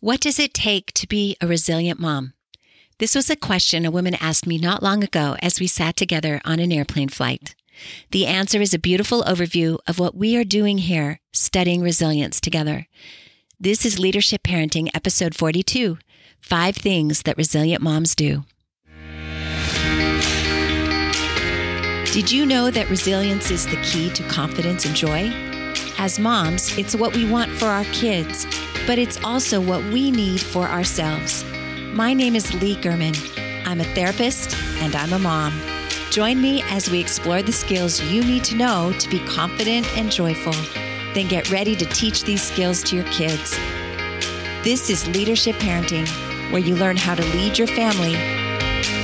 What does it take to be a resilient mom? This was a question a woman asked me not long ago as we sat together on an airplane flight. The answer is a beautiful overview of what we are doing here, studying resilience together. This is Leadership Parenting, episode 42, 5 Things That Resilient Moms Do. Did you know that resilience is the key to confidence and joy? As moms, it's what we want for our kids, but it's also what we need for ourselves. My name is Leigh Germann. I'm a therapist and I'm a mom. Join me as we explore the skills you need to know to be confident and joyful. Then get ready to teach these skills to your kids. This is Leadership Parenting, where you learn how to lead your family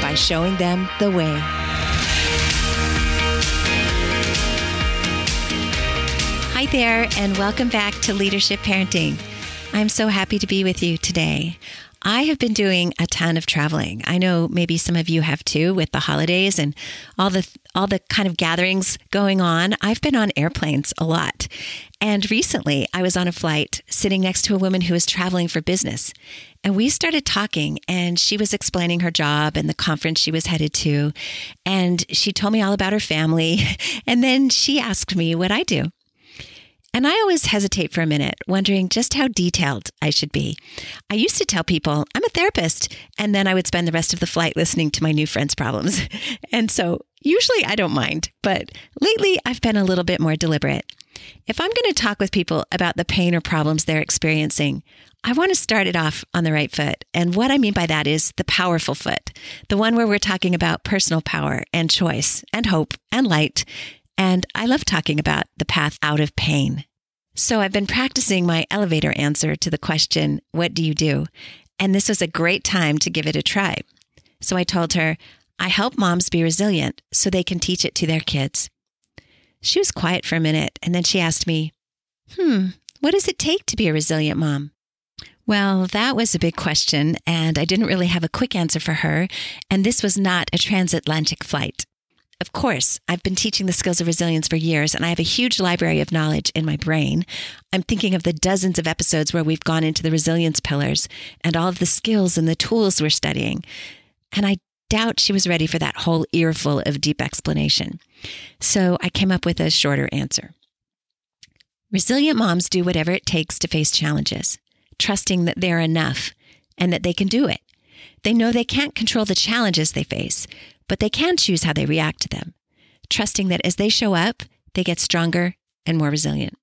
by showing them the way. Hi there, and welcome back to Leadership Parenting. I'm so happy to be with you today. I have been doing a ton of traveling. I know maybe some of you have too, with the holidays and all the kind of gatherings going on. I've been on airplanes a lot. And recently I was on a flight sitting next to a woman who was traveling for business. And we started talking, and she was explaining her job and the conference she was headed to. And she told me all about her family. And then she asked me what I do. And I always hesitate for a minute, wondering just how detailed I should be. I used to tell people I'm a therapist, and then I would spend the rest of the flight listening to my new friend's problems. And so usually I don't mind, but lately I've been a little bit more deliberate. If I'm going to talk with people about the pain or problems they're experiencing, I want to start it off on the right foot. And what I mean by that is the powerful foot, the one where we're talking about personal power and choice and hope and light. And I love talking about the path out of pain. So I've been practicing my elevator answer to the question, what do you do? And this was a great time to give it a try. So I told her, I help moms be resilient so they can teach it to their kids. She was quiet for a minute, and then she asked me, what does it take to be a resilient mom? Well, that was a big question, and I didn't really have a quick answer for her. And this was not a transatlantic flight. Of course, I've been teaching the skills of resilience for years, and I have a huge library of knowledge in my brain. I'm thinking of the dozens of episodes where we've gone into the resilience pillars and all of the skills and the tools we're studying. And I doubt she was ready for that whole earful of deep explanation. So I came up with a shorter answer. Resilient moms do whatever it takes to face challenges, trusting that they're enough and that they can do it. They know they can't control the challenges they face, but they can choose how they react to them, trusting that as they show up, they get stronger and more resilient.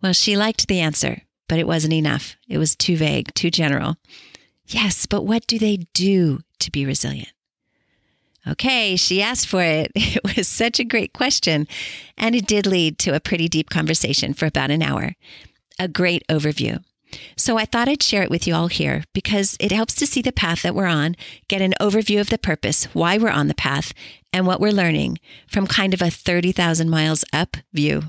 Well, she liked the answer, but it wasn't enough. It was too vague, too general. Yes, but what do they do to be resilient? Okay, she asked for it. It was such a great question, and it did lead to a pretty deep conversation for about an hour. A great overview. So I thought I'd share it with you all here because it helps to see the path that we're on, get an overview of the purpose, why we're on the path, and what we're learning from kind of a 30,000 miles up view.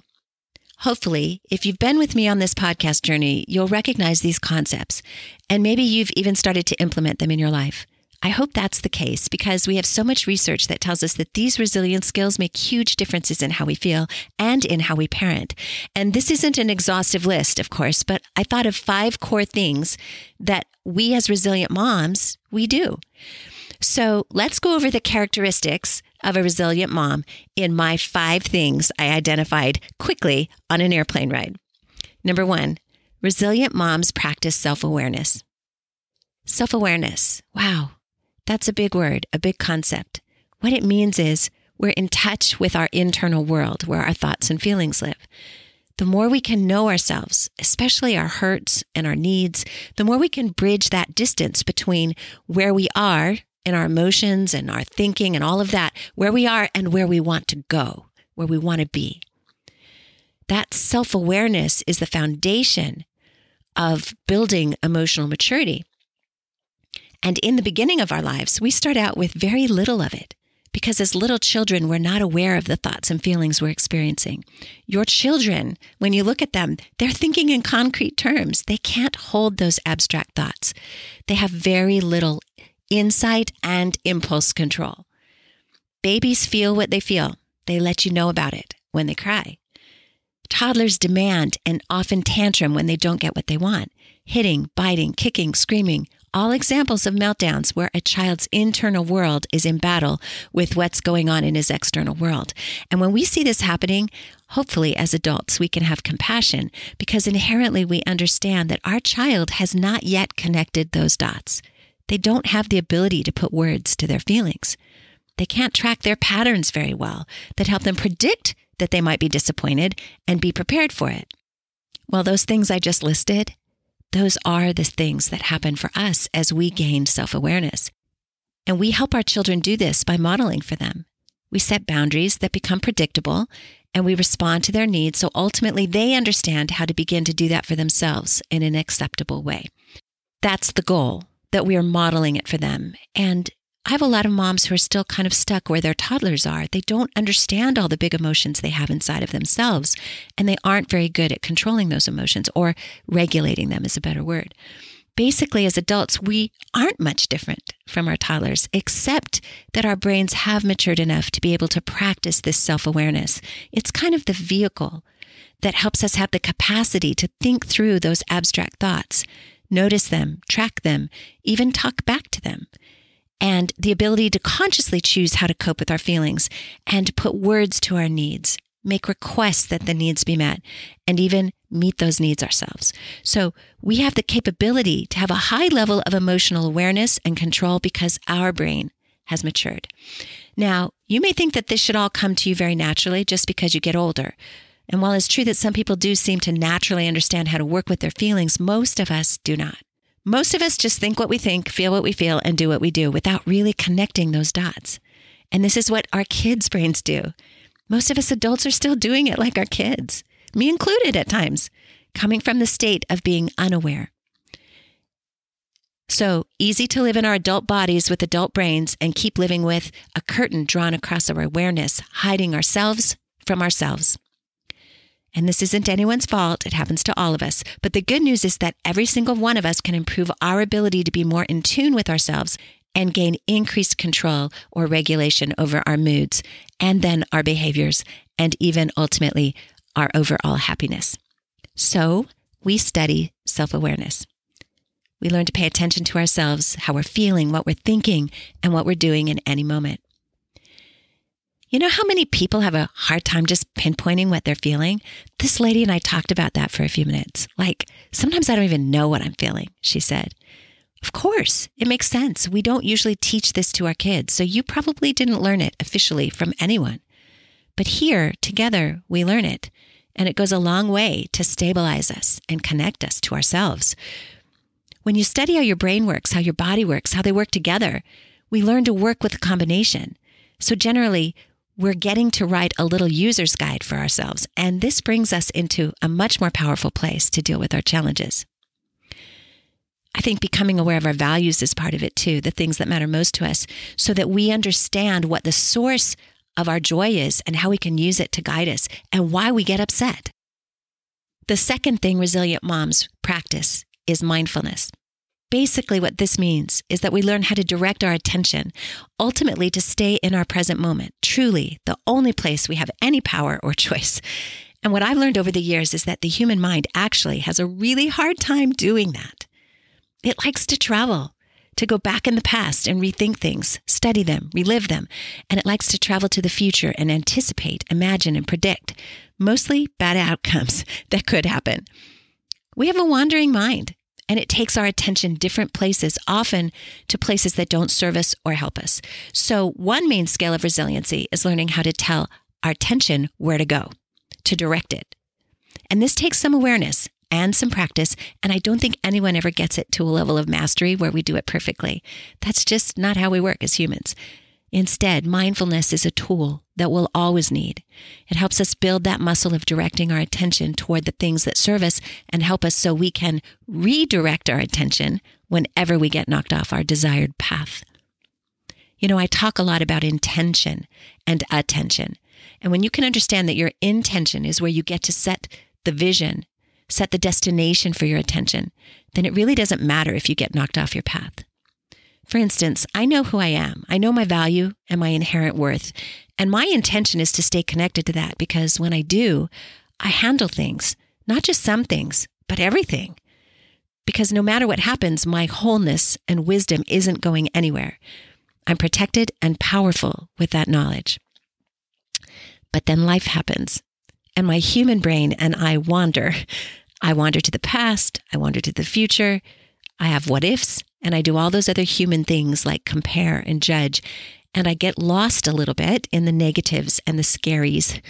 Hopefully, if you've been with me on this podcast journey, you'll recognize these concepts, and maybe you've even started to implement them in your life. I hope that's the case because we have so much research that tells us that these resilience skills make huge differences in how we feel and in how we parent. And this isn't an exhaustive list, of course, but I thought of 5 core things that we as resilient moms, we do. So let's go over the characteristics of a resilient mom in my 5 things I identified quickly on an airplane ride. Number 1, resilient moms practice self-awareness. Self-awareness. Wow. That's a big word, a big concept. What it means is we're in touch with our internal world where our thoughts and feelings live. The more we can know ourselves, especially our hurts and our needs, the more we can bridge that distance between where we are in our emotions and our thinking and all of that, where we are and where we want to go, where we want to be. That self-awareness is the foundation of building emotional maturity. And in the beginning of our lives, we start out with very little of it because as little children, we're not aware of the thoughts and feelings we're experiencing. Your children, when you look at them, they're thinking in concrete terms. They can't hold those abstract thoughts. They have very little insight and impulse control. Babies feel what they feel. They let you know about it when they cry. Toddlers demand and often tantrum when they don't get what they want. Hitting, biting, kicking, screaming, all examples of meltdowns where a child's internal world is in battle with what's going on in his external world. And when we see this happening, hopefully as adults, we can have compassion because inherently we understand that our child has not yet connected those dots. They don't have the ability to put words to their feelings. They can't track their patterns very well that help them predict that they might be disappointed and be prepared for it. Well, those things I just listed, those are the things that happen for us as we gain self-awareness. And we help our children do this by modeling for them. We set boundaries that become predictable and we respond to their needs so ultimately they understand how to begin to do that for themselves in an acceptable way. That's the goal, that we are modeling it for them. And I have a lot of moms who are still kind of stuck where their toddlers are. They don't understand all the big emotions they have inside of themselves, and they aren't very good at controlling those emotions, or regulating them is a better word. Basically, as adults, we aren't much different from our toddlers, except that our brains have matured enough to be able to practice this self-awareness. It's kind of the vehicle that helps us have the capacity to think through those abstract thoughts, notice them, track them, even talk back to them. And the ability to consciously choose how to cope with our feelings and put words to our needs, make requests that the needs be met, and even meet those needs ourselves. So we have the capability to have a high level of emotional awareness and control because our brain has matured. Now, you may think that this should all come to you very naturally just because you get older. And while it's true that some people do seem to naturally understand how to work with their feelings, most of us do not. Most of us just think what we think, feel what we feel, and do what we do without really connecting those dots. And this is what our kids' brains do. Most of us adults are still doing it like our kids, me included at times, coming from the state of being unaware. So easy to live in our adult bodies with adult brains and keep living with a curtain drawn across our awareness, hiding ourselves from ourselves. And this isn't anyone's fault. It happens to all of us. But the good news is that every single one of us can improve our ability to be more in tune with ourselves and gain increased control or regulation over our moods and then our behaviors and even ultimately our overall happiness. So we study self-awareness. We learn to pay attention to ourselves, how we're feeling, what we're thinking, and what we're doing in any moment. You know how many people have a hard time just pinpointing what they're feeling? This lady and I talked about that for a few minutes. Like, sometimes I don't even know what I'm feeling, she said. Of course, it makes sense. We don't usually teach this to our kids, so you probably didn't learn it officially from anyone. But here, together, we learn it, and it goes a long way to stabilize us and connect us to ourselves. When you study how your brain works, how your body works, how they work together, we learn to work with a combination. So generally, we're getting to write a little user's guide for ourselves, and this brings us into a much more powerful place to deal with our challenges. I think becoming aware of our values is part of it too, the things that matter most to us, so that we understand what the source of our joy is and how we can use it to guide us and why we get upset. The second thing resilient moms practice is mindfulness. Basically, what this means is that we learn how to direct our attention, ultimately to stay in our present moment, truly the only place we have any power or choice. And what I've learned over the years is that the human mind actually has a really hard time doing that. It likes to travel, to go back in the past and rethink things, study them, relive them. And it likes to travel to the future and anticipate, imagine, and predict, mostly bad outcomes that could happen. We have a wandering mind. And it takes our attention different places, often to places that don't serve us or help us. So one main skill of resiliency is learning how to tell our attention where to go, to direct it. And this takes some awareness and some practice. And I don't think anyone ever gets it to a level of mastery where we do it perfectly. That's just not how we work as humans. Instead, mindfulness is a tool that we'll always need. It helps us build that muscle of directing our attention toward the things that serve us and help us so we can redirect our attention whenever we get knocked off our desired path. You know, I talk a lot about intention and attention. And when you can understand that your intention is where you get to set the vision, set the destination for your attention, then it really doesn't matter if you get knocked off your path. For instance, I know who I am. I know my value and my inherent worth. And my intention is to stay connected to that because when I do, I handle things, not just some things, but everything. Because no matter what happens, my wholeness and wisdom isn't going anywhere. I'm protected and powerful with that knowledge. But then life happens, and my human brain and I wander. I wander to the past. I wander to the future. I have what ifs, and I do all those other human things like compare and judge. And I get lost a little bit in the negatives and the scaries.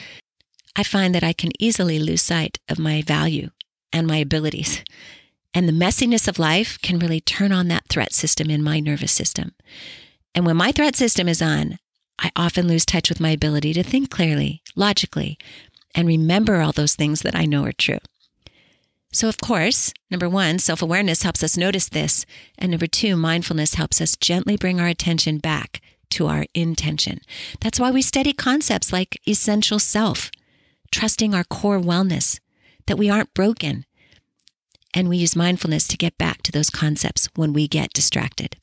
I find that I can easily lose sight of my value and my abilities. And the messiness of life can really turn on that threat system in my nervous system. And when my threat system is on, I often lose touch with my ability to think clearly, logically, and remember all those things that I know are true. So of course, 1, self-awareness helps us notice this. And 2, mindfulness helps us gently bring our attention back to our intention. That's why we study concepts like essential self, trusting our core wellness, that we aren't broken. And we use mindfulness to get back to those concepts when we get distracted.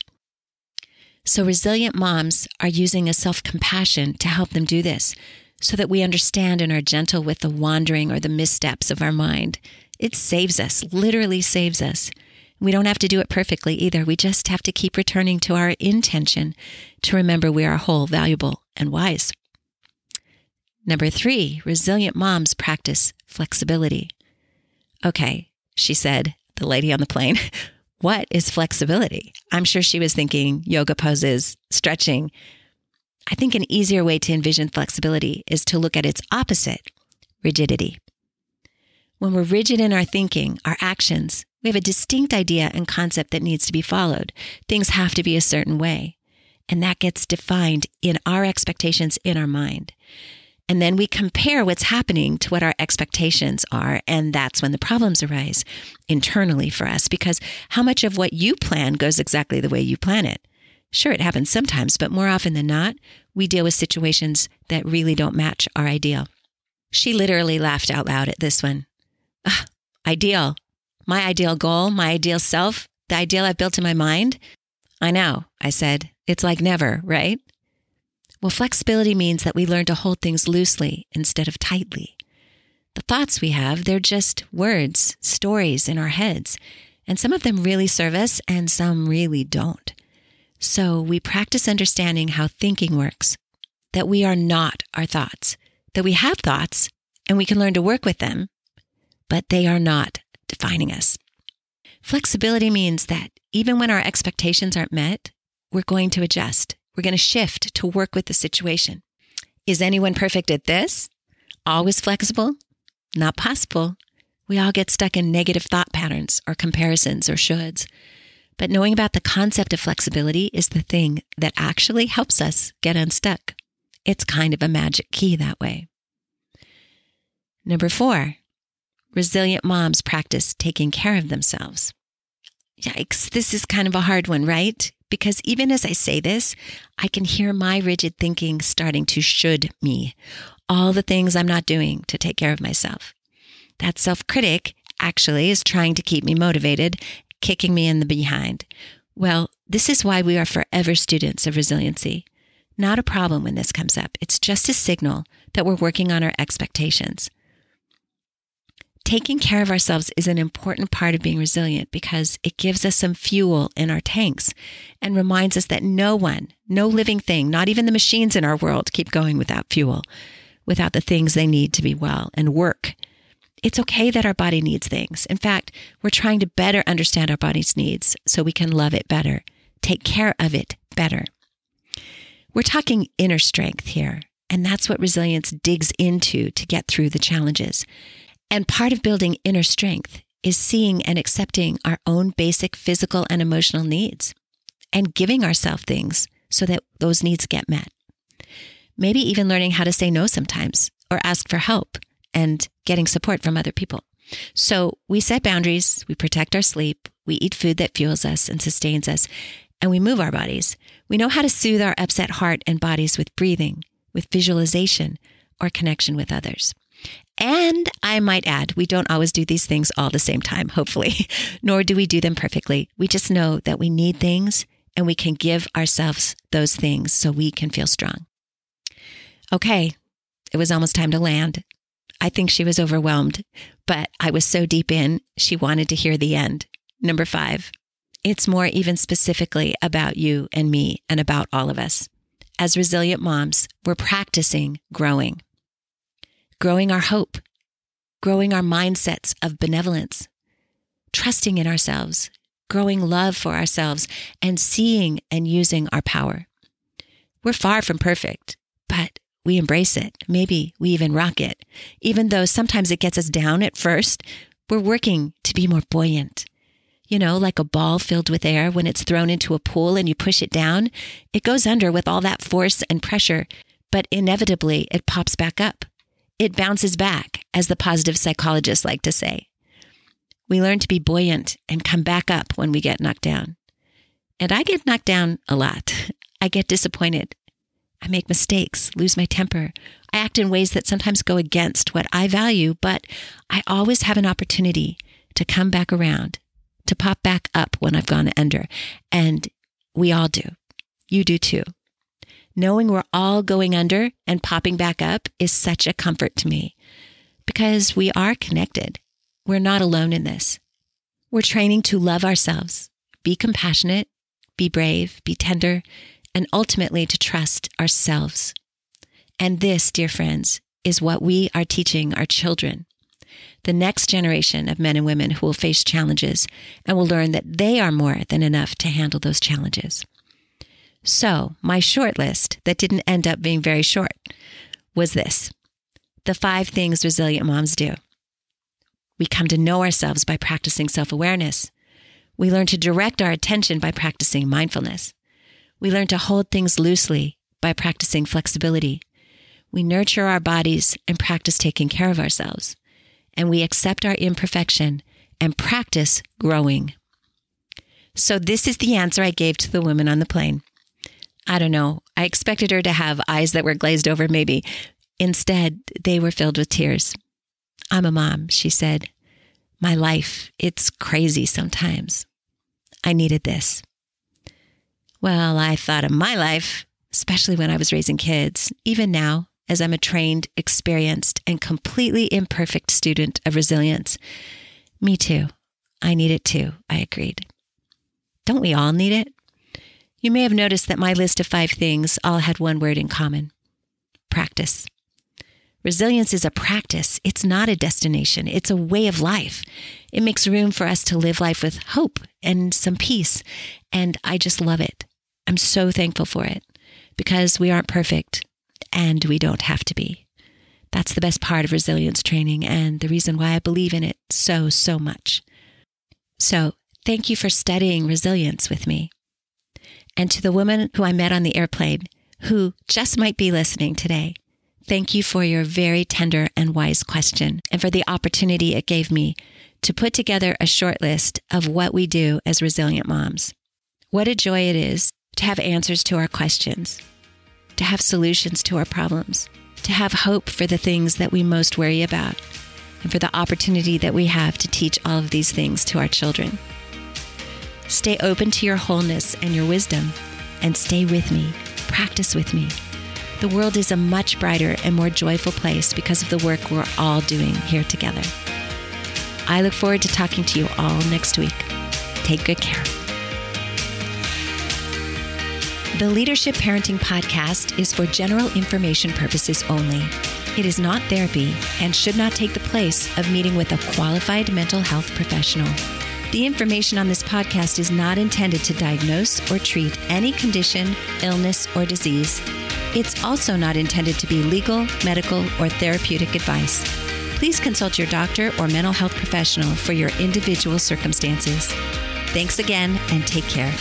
So resilient moms are using a self-compassion to help them do this so that we understand and are gentle with the wandering or the missteps of our mind. It saves us, literally saves us. We don't have to do it perfectly either. We just have to keep returning to our intention to remember we are whole, valuable, and wise. 3, resilient moms practice flexibility. Okay, she said, the lady on the plane, what is flexibility? I'm sure she was thinking yoga poses, stretching. I think an easier way to envision flexibility is to look at its opposite, rigidity. When we're rigid in our thinking, our actions, we have a distinct idea and concept that needs to be followed. Things have to be a certain way. And that gets defined in our expectations in our mind. And then we compare what's happening to what our expectations are. And that's when the problems arise internally for us, because how much of what you plan goes exactly the way you plan it? Sure, it happens sometimes, but more often than not, we deal with situations that really don't match our ideal. She literally laughed out loud at this one. Ideal. My ideal goal, my ideal self, the ideal I've built in my mind. I know, I said, it's like never, right? Well, flexibility means that we learn to hold things loosely instead of tightly. The thoughts we have, they're just words, stories in our heads. And some of them really serve us and some really don't. So we practice understanding how thinking works, that we are not our thoughts, that we have thoughts and we can learn to work with them, but they are not defining us. Flexibility means that even when our expectations aren't met, we're going to adjust. We're going to shift to work with the situation. Is anyone perfect at this? Always flexible? Not possible. We all get stuck in negative thought patterns or comparisons or shoulds. But knowing about the concept of flexibility is the thing that actually helps us get unstuck. It's kind of a magic key that way. 4, resilient moms practice taking care of themselves. Yikes, this is kind of a hard one, right? Because even as I say this, I can hear my rigid thinking starting to should me, all the things I'm not doing to take care of myself. That self-critic actually is trying to keep me motivated, kicking me in the behind. Well, this is why we are forever students of resiliency. Not a problem when this comes up. It's just a signal that we're working on our expectations. Taking care of ourselves is an important part of being resilient because it gives us some fuel in our tanks and reminds us that no one, no living thing, not even the machines in our world keep going without fuel, without the things they need to be well and work. It's okay that our body needs things. In fact, we're trying to better understand our body's needs so we can love it better, take care of it better. We're talking inner strength here, and that's what resilience digs into to get through the challenges. And part of building inner strength is seeing and accepting our own basic physical and emotional needs and giving ourselves things so that those needs get met. Maybe even learning how to say no sometimes or ask for help and getting support from other people. So we set boundaries, we protect our sleep, we eat food that fuels us and sustains us, and we move our bodies. We know how to soothe our upset heart and bodies with breathing, with visualization, or connection with others. And I might add, we don't always do these things all the same time, hopefully, nor do we do them perfectly. We just know that we need things and we can give ourselves those things so we can feel strong. Okay, it was almost time to land. I think she was overwhelmed, but I was so deep in, she wanted to hear the end. Number 5, it's more even specifically about you and me and about all of us. As resilient moms, we're practicing growing our hope, growing our mindsets of benevolence, trusting in ourselves, growing love for ourselves, and seeing and using our power. We're far from perfect, but we embrace it. Maybe we even rock it. Even though sometimes it gets us down at first, we're working to be more buoyant. You know, like a ball filled with air when it's thrown into a pool and you push it down, it goes under with all that force and pressure, but inevitably it pops back up. It bounces back, as the positive psychologists like to say. We learn to be buoyant and come back up when we get knocked down. And I get knocked down a lot. I get disappointed. I make mistakes, lose my temper. I act in ways that sometimes go against what I value, but I always have an opportunity to come back around, to pop back up when I've gone under. And we all do. You do too. Knowing we're all going under and popping back up is such a comfort to me because we are connected. We're not alone in this. We're training to love ourselves, be compassionate, be brave, be tender, and ultimately to trust ourselves. And this, dear friends, is what we are teaching our children, the next generation of men and women who will face challenges and will learn that they are more than enough to handle those challenges. So my short list that didn't end up being very short was this: the 5 things resilient moms do. We come to know ourselves by practicing self-awareness. We learn to direct our attention by practicing mindfulness. We learn to hold things loosely by practicing flexibility. We nurture our bodies and practice taking care of ourselves. And we accept our imperfection and practice growing. So this is the answer I gave to the woman on the plane. I don't know. I expected her to have eyes that were glazed over, maybe. Instead, they were filled with tears. "I'm a mom," she said. "My life, it's crazy sometimes. I needed this." Well, I thought of my life, especially when I was raising kids, even now, as I'm a trained, experienced, and completely imperfect student of resilience. Me too. I need it too, I agreed. Don't we all need it? You may have noticed that my list of 5 things all had one word in common: practice. Resilience is a practice. It's not a destination. It's a way of life. It makes room for us to live life with hope and some peace. And I just love it. I'm so thankful for it because we aren't perfect and we don't have to be. That's the best part of resilience training and the reason why I believe in it so, so much. So thank you for studying resilience with me. And to the woman who I met on the airplane, who just might be listening today, thank you for your very tender and wise question and for the opportunity it gave me to put together a short list of what we do as resilient moms. What a joy it is to have answers to our questions, to have solutions to our problems, to have hope for the things that we most worry about, and for the opportunity that we have to teach all of these things to our children. Stay open to your wholeness and your wisdom, and stay with me, practice with me. The world is a much brighter and more joyful place because of the work we're all doing here together. I look forward to talking to you all next week. Take good care. The Leadership Parenting Podcast is for general information purposes only. It is not therapy and should not take the place of meeting with a qualified mental health professional. The information on this podcast is not intended to diagnose or treat any condition, illness, or disease. It's also not intended to be legal, medical, or therapeutic advice. Please consult your doctor or mental health professional for your individual circumstances. Thanks again and take care.